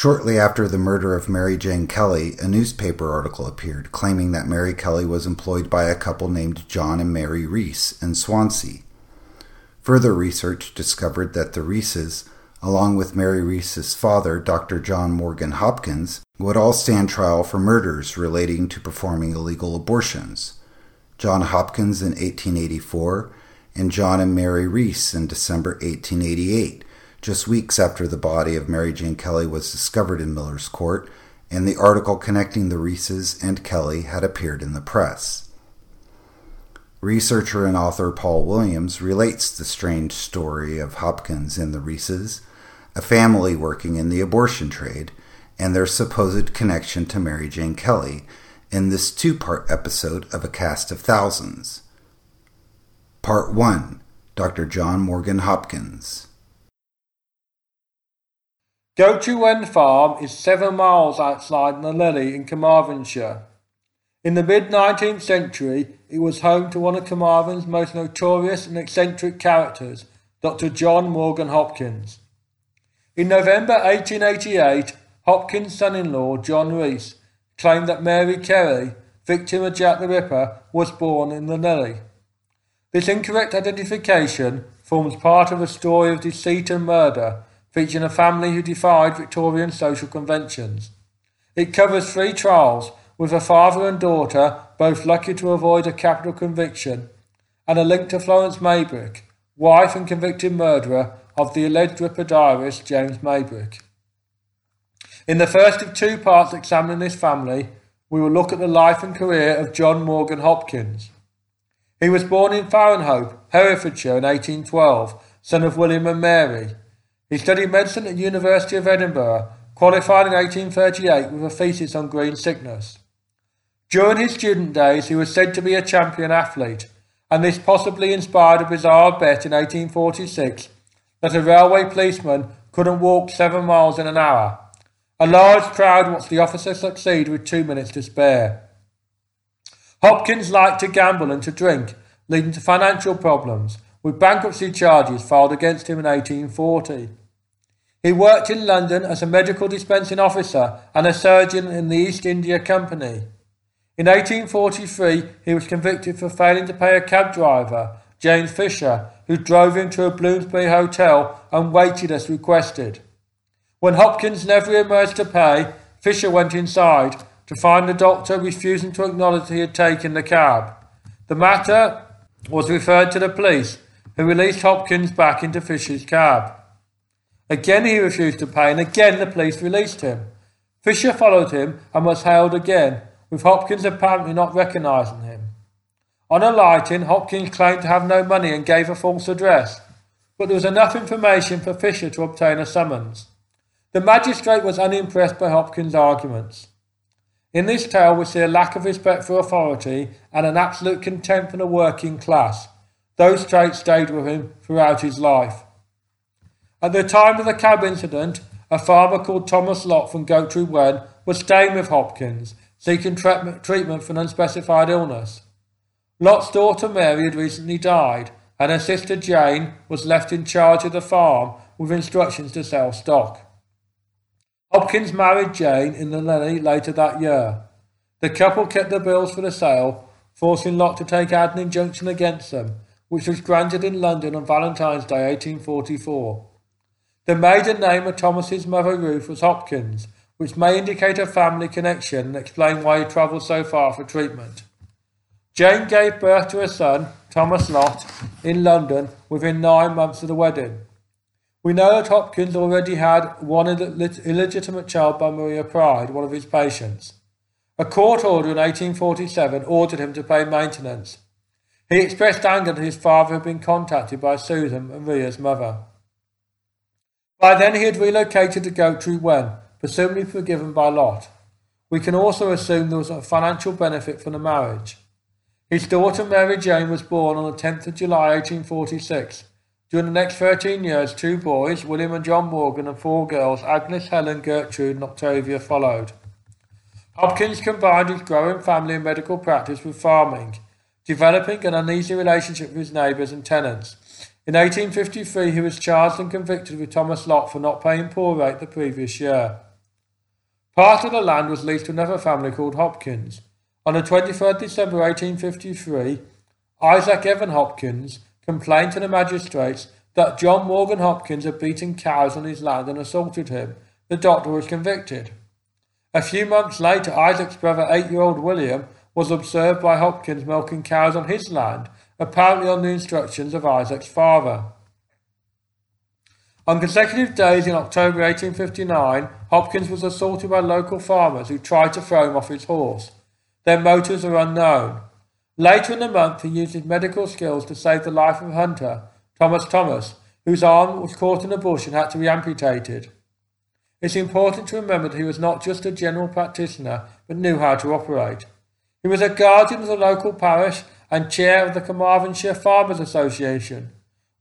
Shortly after the murder of Mary Jane Kelly, a newspaper article appeared claiming that Mary Kelly was employed by a couple named John and Mary Rees in Swansea. Further research discovered that the Reeses, along with Mary Rees's father, Dr. John Morgan Hopkins, would all stand trial for murders relating to performing illegal abortions. John Hopkins in 1884 and John and Mary Rees in December 1888, just weeks after the body of Mary Jane Kelly was discovered in Miller's Court, and the article connecting the Reeses and Kelly had appeared in the press. Researcher and author Paul Williams relates the strange story of Hopkins and the Reeses, a family working in the abortion trade, and their supposed connection to Mary Jane Kelly in this two-part episode of A Cast of Thousands. Part 1, Dr. John Morgan Hopkins. Go-to End Farm is 7 miles outside Llanelli in Carmarthenshire. In the mid-19th century, it was home to one of Carmarthen's most notorious and eccentric characters, Dr. John Morgan Hopkins. In November 1888, Hopkins' son-in-law, John Rees, claimed that Mary Kelly, victim of Jack the Ripper, was born in Llanelli. This incorrect identification forms part of a story of deceit and murder, featuring a family who defied Victorian social conventions. It covers 3 trials, with a father and daughter both lucky to avoid a capital conviction, and a link to Florence Maybrick, wife and convicted murderer of the alleged Ripper diarist James Maybrick. In the first of 2 parts examining this family, we will look at the life and career of John Morgan Hopkins. He was born in Fownhope, Herefordshire in 1812, son of William and Mary. He studied medicine at the University of Edinburgh, qualifying in 1838 with a thesis on green sickness. During his student days, he was said to be a champion athlete, and this possibly inspired a bizarre bet in 1846 that a railway policeman couldn't walk 7 miles in an hour. A large crowd watched the officer succeed with 2 minutes to spare. Hopkins liked to gamble and to drink, leading to financial problems, with bankruptcy charges filed against him in 1840. He worked in London as a medical dispensing officer and a surgeon in the East India Company. In 1843, he was convicted for failing to pay a cab driver, James Fisher, who drove him to a Bloomsbury hotel and waited as requested. When Hopkins never emerged to pay, Fisher went inside to find the doctor refusing to acknowledge he had taken the cab. The matter was referred to the police, who released Hopkins back into Fisher's cab. Again he refused to pay, and again the police released him. Fisher followed him and was hailed again, with Hopkins apparently not recognising him. On alighting, Hopkins claimed to have no money and gave a false address, but there was enough information for Fisher to obtain a summons. The magistrate was unimpressed by Hopkins' arguments. In this tale we see a lack of respect for authority and an absolute contempt for the working class. Those traits stayed with him throughout his life. At the time of the cab incident, a farmer called Thomas Lott from Goatree Wen was staying with Hopkins, seeking treatment for an unspecified illness. Lott's daughter Mary had recently died, and her sister Jane was left in charge of the farm with instructions to sell stock. Hopkins married Jane in Llanelli later that year. The couple kept the bills for the sale, forcing Lott to take out an injunction against them, which was granted in London on Valentine's Day 1844. The maiden name of Thomas's mother Ruth was Hopkins, which may indicate a family connection and explain why he travelled so far for treatment. Jane gave birth to a son, Thomas Lott, in London within 9 months of the wedding. We know that Hopkins already had one illegitimate child by Maria Pride, one of his patients. A court order in 1847 ordered him to pay maintenance. He expressed anger that his father had been contacted by Susan, Maria's mother. By then he had relocated to Goatree Wen, presumably forgiven by Lott. We can also assume there was a financial benefit from the marriage. His daughter Mary Jane was born on the 10th of July 1846. During the next 13 years, 2 boys, William and John Morgan, and 4 girls, Agnes, Helen, Gertrude and Octavia, followed. Hopkins combined his growing family and medical practice with farming, developing an uneasy relationship with his neighbours and tenants. In 1853, he was charged and convicted with Thomas Lott for not paying poor rate the previous year. Part of the land was leased to another family called Hopkins. On the 23rd December 1853, Isaac Evan Hopkins complained to the magistrates that John Morgan Hopkins had beaten cows on his land and assaulted him. The doctor was convicted. A few months later, Isaac's brother, 8-year-old William, was observed by Hopkins milking cows on his land, apparently on the instructions of Isaac's father. On consecutive days in October 1859, Hopkins was assaulted by local farmers who tried to throw him off his horse. Their motives are unknown. Later in the month, he used his medical skills to save the life of a hunter, Thomas, whose arm was caught in a bush and had to be amputated. It's important to remember that he was not just a general practitioner, but knew how to operate. He was a guardian of the local parish and chair of the Carmarthenshire Farmers Association,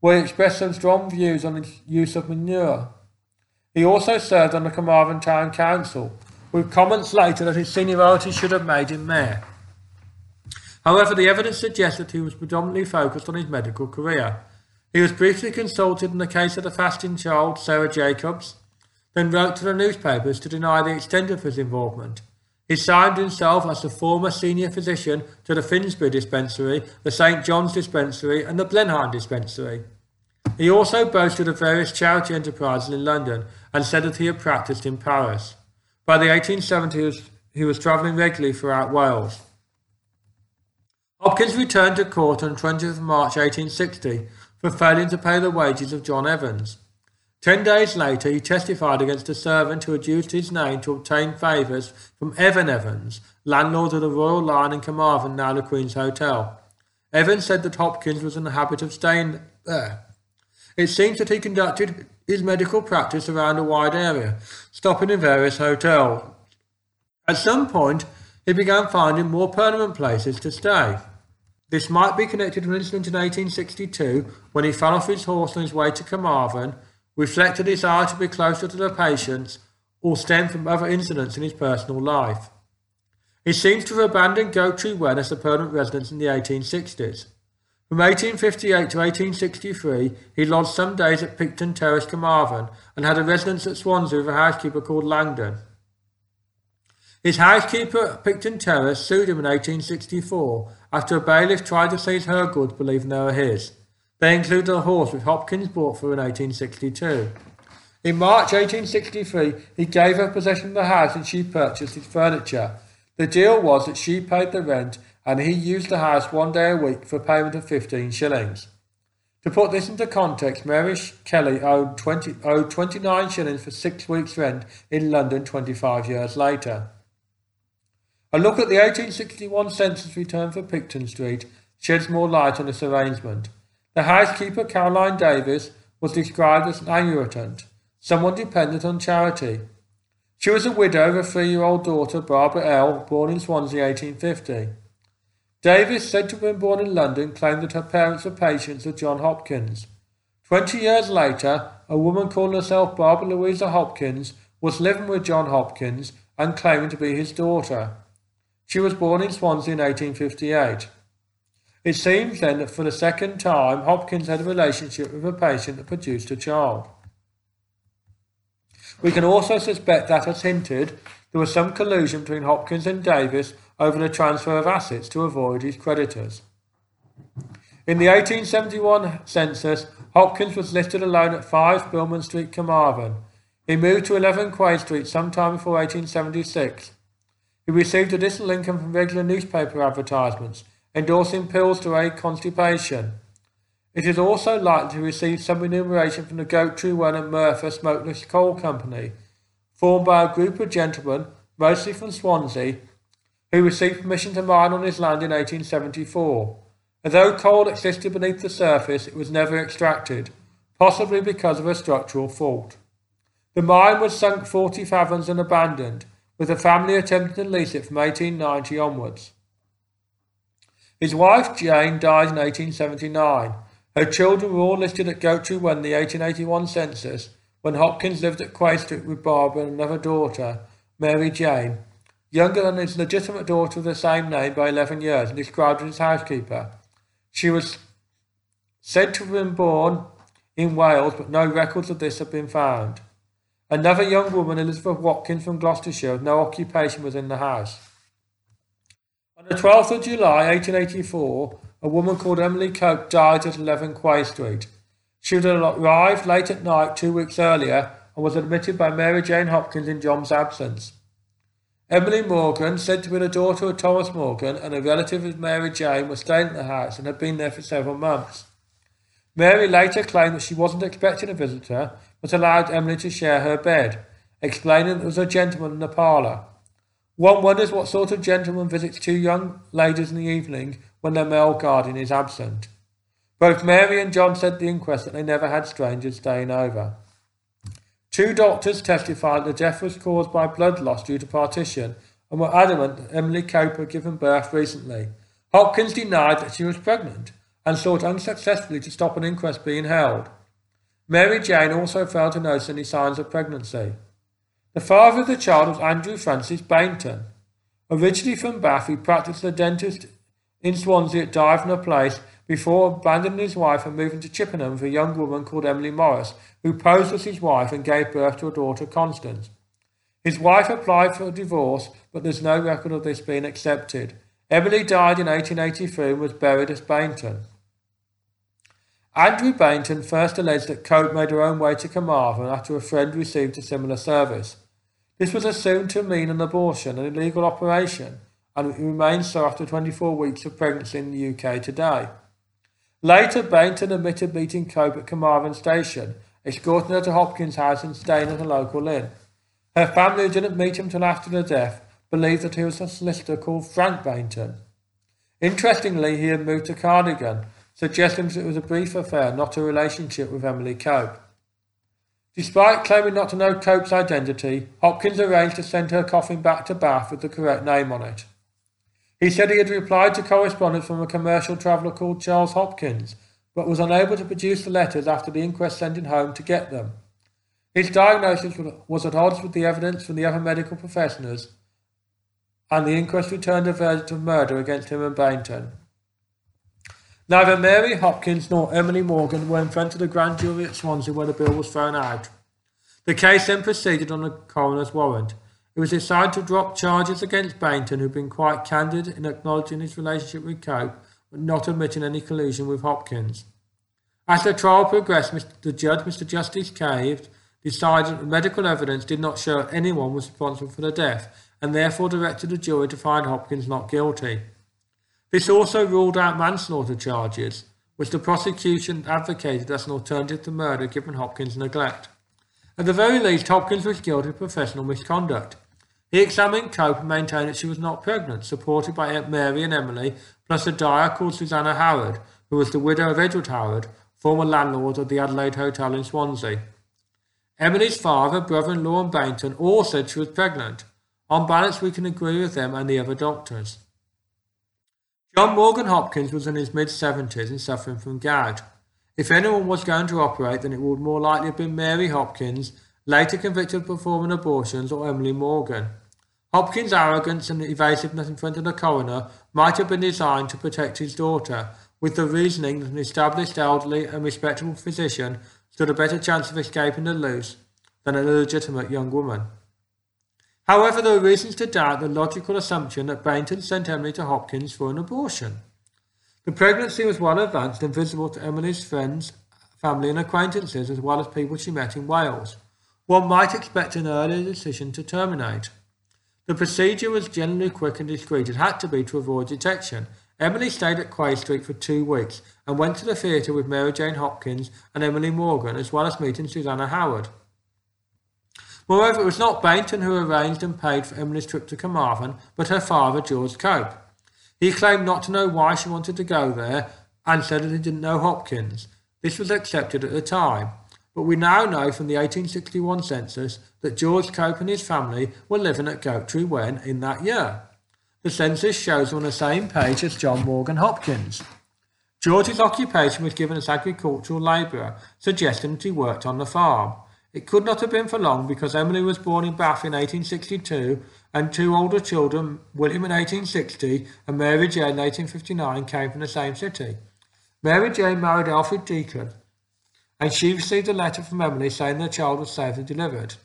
where he expressed some strong views on the use of manure. He also served on the Carmarthen Town Council, with comments later that his seniority should have made him mayor. However, the evidence suggests that he was predominantly focused on his medical career. He was briefly consulted in the case of the fasting child, Sarah Jacobs, then wrote to the newspapers to deny the extent of his involvement. He signed himself as the former senior physician to the Finsbury Dispensary, the St John's Dispensary and the Blenheim Dispensary. He also boasted of various charity enterprises in London and said that he had practised in Paris. By the 1870s, he was travelling regularly throughout Wales. Hopkins returned to court on 20th March 1860 for failing to pay the wages of John Evans. 10 days later, he testified against a servant who had used his name to obtain favours from Evan Evans, landlord of the Royal Lion in Carmarthen, now the Queen's Hotel. Evans said that Hopkins was in the habit of staying there. It seems that he conducted his medical practice around a wide area, stopping in various hotels. At some point, he began finding more permanent places to stay. This might be connected with an incident in 1862 when he fell off his horse on his way to Carmarthen, reflected his desire to be closer to the patients, or stemmed from other incidents in his personal life. He seems to have abandoned Goat-Tree Wen as a permanent residence in the 1860s. From 1858 to 1863, he lodged some days at Picton Terrace, Carmarthen, and had a residence at Swansea with a housekeeper called Langdon. His housekeeper at Picton Terrace sued him in 1864 after a bailiff tried to seize her goods, believing they were his. They included a horse which Hopkins bought for in 1862. In March 1863, he gave her possession of the house and she purchased his furniture. The deal was that she paid the rent and he used the house 1 day a week for payment of 15 shillings. To put this into context, Mary Kelly owed 29 shillings for 6 weeks' rent in London 25 years later. A look at the 1861 census return for Picton Street sheds more light on this arrangement. The housekeeper, Caroline Davis, was described as an annuitant, someone dependent on charity. She was a widow of a 3-year-old daughter, Barbara L., born in Swansea 1850. Davis, said to have been born in London, claimed that her parents were patients of John Hopkins. 20 years later, a woman calling herself Barbara Louisa Hopkins was living with John Hopkins and claiming to be his daughter. She was born in Swansea in 1858. It seems then that for the second time, Hopkins had a relationship with a patient that produced a child. We can also suspect that, as hinted, there was some collusion between Hopkins and Davis over the transfer of assets to avoid his creditors. In the 1871 census, Hopkins was listed alone at 5 Billman Street, Carmarthen. He moved to 11 Quay Street sometime before 1876. He received additional income from regular newspaper advertisements, endorsing pills to aid constipation. It is also likely to receive some remuneration from the Goat-Tree Wen and Merthyr Smokeless Coal Company, formed by a group of gentlemen, mostly from Swansea, who received permission to mine on his land in 1874. Although coal existed beneath the surface, it was never extracted, possibly because of a structural fault. The mine was sunk 40 fathoms and abandoned, with the family attempting to lease it from 1890 onwards. His wife, Jane, died in 1879. Her children were all listed at Goat-Tree Wen in the 1881 census, when Hopkins lived at Quay Street with Barbara and another daughter, Mary Jane, younger than his legitimate daughter of the same name by 11 years and described as his housekeeper. She was said to have been born in Wales, but no records of this have been found. Another young woman, Elizabeth Watkins from Gloucestershire, with no occupation, was in the house. On the 12th of July 1884, a woman called Emily Cope died at 11 Quay Street. She had arrived late at night 2 weeks earlier and was admitted by Mary Jane Hopkins in John's absence. Emily Morgan, said to be the daughter of Thomas Morgan and a relative of Mary Jane, was staying at the house and had been there for several months. Mary later claimed that she wasn't expecting a visitor, but allowed Emily to share her bed, explaining that there was a gentleman in the parlour. One wonders what sort of gentleman visits two young ladies in the evening when their male guardian is absent. Both Mary and John said at the inquest that they never had strangers staying over. Two doctors testified that the death was caused by blood loss due to partition and were adamant that Emily Cope had given birth recently. Hopkins denied that she was pregnant and sought unsuccessfully to stop an inquest being held. Mary Jane also failed to notice any signs of pregnancy. The father of the child was Andrew Francis Bainton. Originally from Bath, he practised as a dentist in Swansea at Dyvenham Place before abandoning his wife and moving to Chippenham with a young woman called Emily Morris, who posed as his wife and gave birth to a daughter, Constance. His wife applied for a divorce, but there's no record of this being accepted. Emily died in 1883 and was buried at Bainton. Andrew Bainton first alleged that Cope made her own way to Carmarthen after a friend received a similar service. This was assumed to mean an abortion, an illegal operation, and it remains so after 24 weeks of pregnancy in the UK today. Later, Bainton admitted meeting Cope at Carmarthen Station, escorting her to Hopkins' house and staying at a local inn. Her family, who didn't meet him till after the death, believed that he was a solicitor called Frank Bainton. Interestingly, he had moved to Cardigan, suggesting that it was a brief affair, not a relationship with Emily Cope. Despite claiming not to know Cope's identity, Hopkins arranged to send her coffin back to Bath with the correct name on it. He said he had replied to correspondence from a commercial traveller called Charles Hopkins, but was unable to produce the letters after the inquest sent him home to get them. His diagnosis was at odds with the evidence from the other medical professionals, and the inquest returned a verdict of murder against him and Bainton. Neither Mary Hopkins nor Emily Morgan were in front of the grand jury at Swansea where the bill was thrown out. The case then proceeded on a coroner's warrant. It was decided to drop charges against Bainton, who had been quite candid in acknowledging his relationship with Cope, but not admitting any collusion with Hopkins. As the trial progressed, the judge, Mr. Justice Cave, decided that the medical evidence did not show anyone was responsible for the death, and therefore directed the jury to find Hopkins not guilty. This also ruled out manslaughter charges, which the prosecution advocated as an alternative to murder given Hopkins' neglect. At the very least, Hopkins was guilty of professional misconduct. He examined Cope and maintained that she was not pregnant, supported by Aunt Mary and Emily, plus a dyer called Susanna Howard, who was the widow of Edward Howard, former landlord of the Adelaide Hotel in Swansea. Emily's father, brother-in-law and Bainton all said she was pregnant. On balance, we can agree with them and the other doctors. John Morgan Hopkins was in his mid-70s and suffering from gout. If anyone was going to operate, then it would more likely have been Mary Hopkins, later convicted of performing abortions, or Emily Morgan. Hopkins' arrogance and evasiveness in front of the coroner might have been designed to protect his daughter, with the reasoning that an established elderly and respectable physician stood a better chance of escaping the noose than an illegitimate young woman. However, there are reasons to doubt the logical assumption that Bainton sent Emily to Hopkins for an abortion. The pregnancy was well advanced and visible to Emily's friends, family and acquaintances, as well as people she met in Wales. One might expect an earlier decision to terminate. The procedure was generally quick and discreet. It had to be to avoid detection. Emily stayed at Quay Street for 2 weeks and went to the theatre with Mary Jane Hopkins and Emily Morgan, as well as meeting Susanna Howard. Moreover, it was not Bainton who arranged and paid for Emily's trip to Carmarthen, but her father, George Cope. He claimed not to know why she wanted to go there and said that he didn't know Hopkins. This was accepted at the time, but we now know from the 1861 census that George Cope and his family were living at Goat Tree when, in that year, the census shows on the same page as John Morgan Hopkins. George's occupation was given as agricultural labourer, suggesting that he worked on the farm. It could not have been for long because Emily was born in Bath in 1862 and two older children, William in 1860 and Mary Jane in 1859, came from the same city. Mary Jane married Alfred Deacon and she received a letter from Emily saying their child was safely delivered.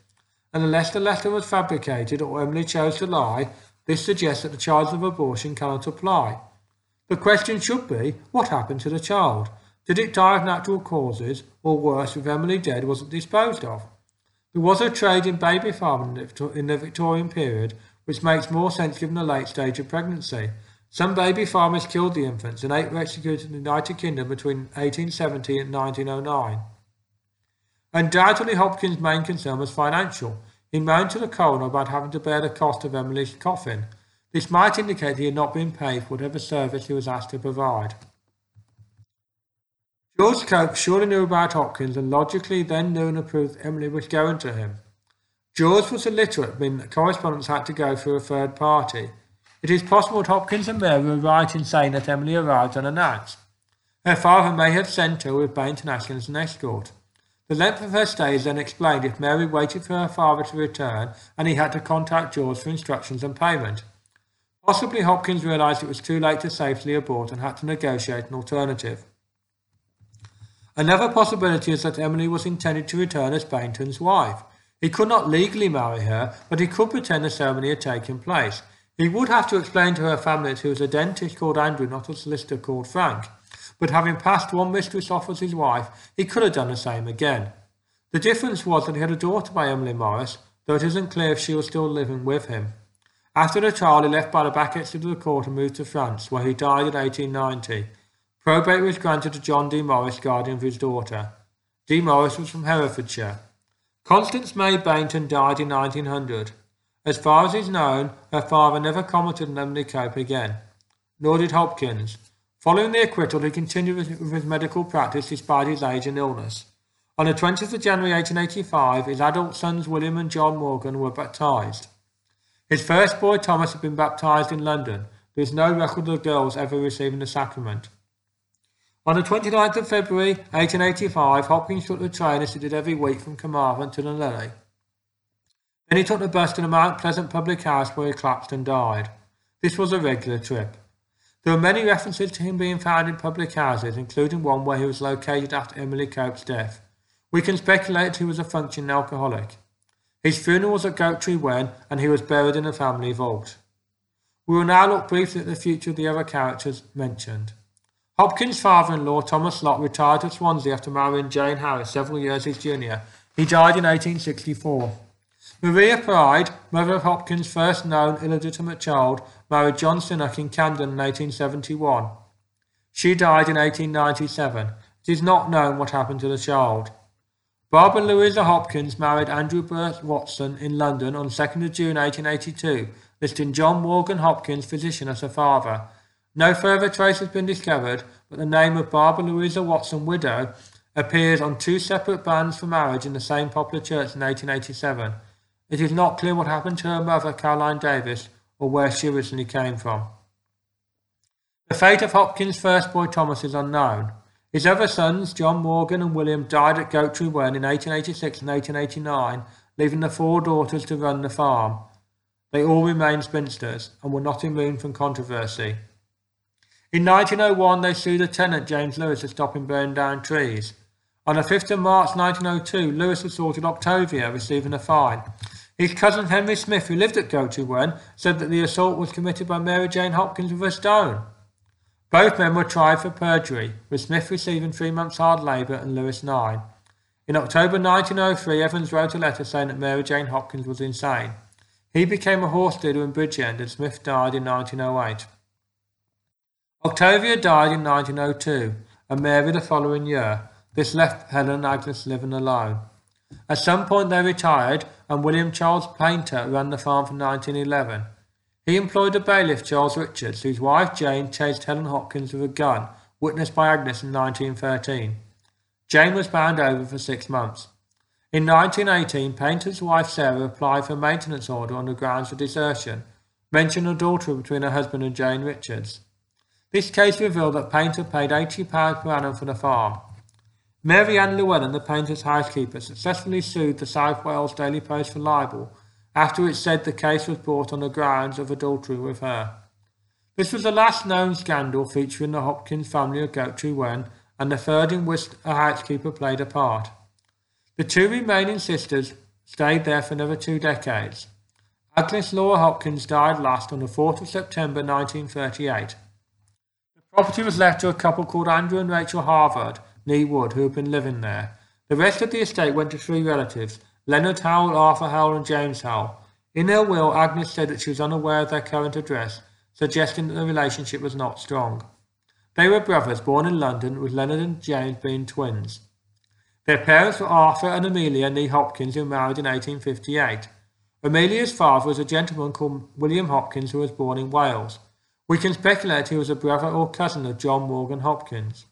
and unless the letter was fabricated or Emily chose to lie, this suggests that the charges of abortion cannot apply. The question should be, what happened to the child? Did it die of natural causes, or worse, if Emily dead wasn't disposed of? There was a trade in baby farming in the Victorian period, which makes more sense given the late stage of pregnancy. Some baby farmers killed the infants, and 8 were executed in the United Kingdom between 1870 and 1909. Undoubtedly, Hopkins' main concern was financial. He moaned to the coroner about having to bear the cost of Emily's coffin. This might indicate that he had not been paid for whatever service he was asked to provide. George Cope surely knew about Hopkins, and logically then knew and approved that Emily was going to him. George was illiterate, meaning that correspondence had to go through a third party. It is possible that Hopkins and Mary were right in saying that Emily arrived unannounced. Her father may have sent her with Bainton acting as an escort. The length of her stay is then explained if Mary waited for her father to return and he had to contact George for instructions and payment. Possibly Hopkins realised it was too late to safely abort and had to negotiate an alternative. Another possibility is that Emily was intended to return as Bainton's wife. He could not legally marry her, but he could pretend the ceremony had taken place. He would have to explain to her family that he was a dentist called Andrew, not a solicitor called Frank, but having passed one mistress off as his wife, he could have done the same again. The difference was that he had a daughter by Emily Morris, though it isn't clear if she was still living with him. After the trial, he left by the back exit of the court and moved to France, where he died in 1890. Probate was granted to John D. Morris, guardian of his daughter. D. Morris was from Herefordshire. Constance May Bainton died in 1900. As far as is known, her father never commented on Emily Cope again. Nor did Hopkins. Following the acquittal, he continued with his medical practice despite his age and illness. On the 20th of January 1885, his adult sons William and John Morgan were baptised. His first boy Thomas had been baptised in London. There is no record of the girls ever receiving the sacrament. On the 29th of February 1885, Hopkins took the train as he did every week from Carmarthen to Llanelli. Then he took the bus to the Mount Pleasant public house where he collapsed and died. This was a regular trip. There are many references to him being found in public houses, including one where he was located after Emily Cope's death. We can speculate that he was a functioning alcoholic. His funeral was at Goat Tree Wen, and he was buried in a family vault. We will now look briefly at the future of the other characters mentioned. Hopkins' father-in-law, Thomas Lott, retired to Swansea after marrying Jane Harris, several years his junior. He died in 1864. Maria Pride, mother of Hopkins' first known illegitimate child, married John Sinnock in Camden in 1871. She died in 1897. It is not known what happened to the child. Barbara Louisa Hopkins married Andrew Burt Watson in London on 2nd of June 1882, listing John Morgan Hopkins, physician, as her father. No further trace has been discovered, but the name of Barbara Louisa Watson, widow, appears on 2 separate bans for marriage in the same popular church in 1887. It is not clear what happened to her mother, Caroline Davis, or where she originally came from. The fate of Hopkins' first boy, Thomas, is unknown. His other sons, John Morgan and William, died at Goat Tree Wen in 1886 and 1889, leaving the 4 daughters to run the farm. They all remained spinsters and were not immune from controversy. In 1901, they sued a tenant, James Lewis, to stop him burning down trees. On the 5th of March 1902, Lewis assaulted Octavia, receiving a fine. His cousin Henry Smith, who lived at Goat Tree Wen, said that the assault was committed by Mary Jane Hopkins with a stone. Both men were tried for perjury, with Smith receiving 3 months' hard labour and Lewis 9. In October 1903, Evans wrote a letter saying that Mary Jane Hopkins was insane. He became a horse dealer in Bridgend, and Smith died in 1908. Octavia died in 1902, and Mary the following year. This left Helen and Agnes living alone. At some point they retired, and William Charles Painter ran the farm from 1911. He employed a bailiff, Charles Richards, whose wife Jane chased Helen Hopkins with a gun, witnessed by Agnes in 1913. Jane was bound over for 6 months. In 1918, Painter's wife Sarah applied for a maintenance order on the grounds for desertion, mentioned adultery between her husband and Jane Richards. This case revealed that Painter paid £80 per annum for the farm. Mary Ann Llewellyn, the painter's housekeeper, successfully sued the South Wales Daily Post for libel, after it said the case was brought on the grounds of adultery with her. This was the last known scandal featuring the Hopkins family of Goat Tree Wen, and the third in which a housekeeper played a part. The 2 remaining sisters, stayed there for another 2 decades. Agnes Laura Hopkins died last on the 4th of September 1938. The property was left to a couple called Andrew and Rachel Harvard, nee Wood, who had been living there. The rest of the estate went to 3 relatives, Leonard Howell, Arthur Howell and James Howell. In her will, Agnes said that she was unaware of their current address, suggesting that the relationship was not strong. They were brothers, born in London, with Leonard and James being twins. Their parents were Arthur and Amelia nee Hopkins, who married in 1858. Amelia's father was a gentleman called William Hopkins, who was born in Wales. We can speculate he was a brother or cousin of John Morgan Hopkins.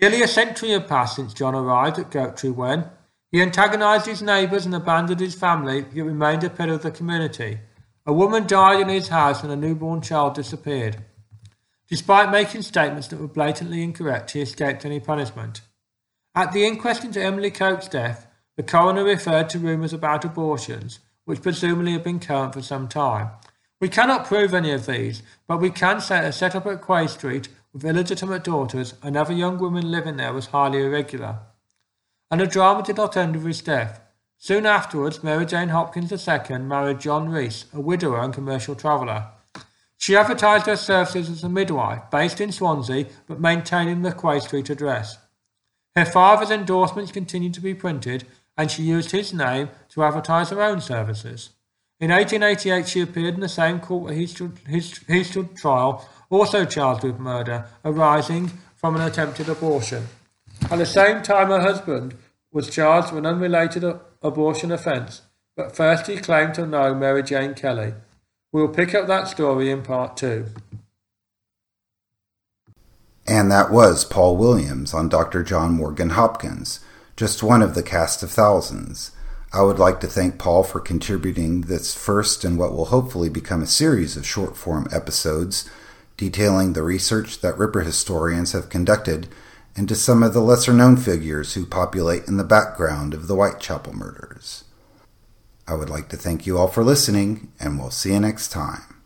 Nearly a century had passed since John arrived at Goattree when he antagonised his neighbours and abandoned his family, yet remained a pillar of the community. A woman died in his house and a newborn child disappeared. Despite making statements that were blatantly incorrect, he escaped any punishment. At the inquest into Emily Cope's death, the coroner referred to rumours about abortions, which presumably had been current for some time. We cannot prove any of these, but we can say a set-up at Quay Street with illegitimate daughters and other young women living there was highly irregular. And the drama did not end with his death. Soon afterwards, Mary Jane Hopkins II married John Rees, a widower and commercial traveller. She advertised her services as a midwife, based in Swansea, but maintaining the Quay Street address. Her father's endorsements continued to be printed, and she used his name to advertise her own services. In 1888 she appeared in the same court where he stood trial, also charged with murder, arising from an attempted abortion. At the same time her husband was charged with an unrelated abortion offence, but first he claimed to know Mary Jane Kelly. We will pick up that story in part 2. And that was Paul Williams on Dr. John Morgan Hopkins, just one of the cast of thousands. I would like to thank Paul for contributing this first and what will hopefully become a series of short-form episodes detailing the research that Ripper historians have conducted into some of the lesser-known figures who populate in the background of the Whitechapel murders. I would like to thank you all for listening, and we'll see you next time.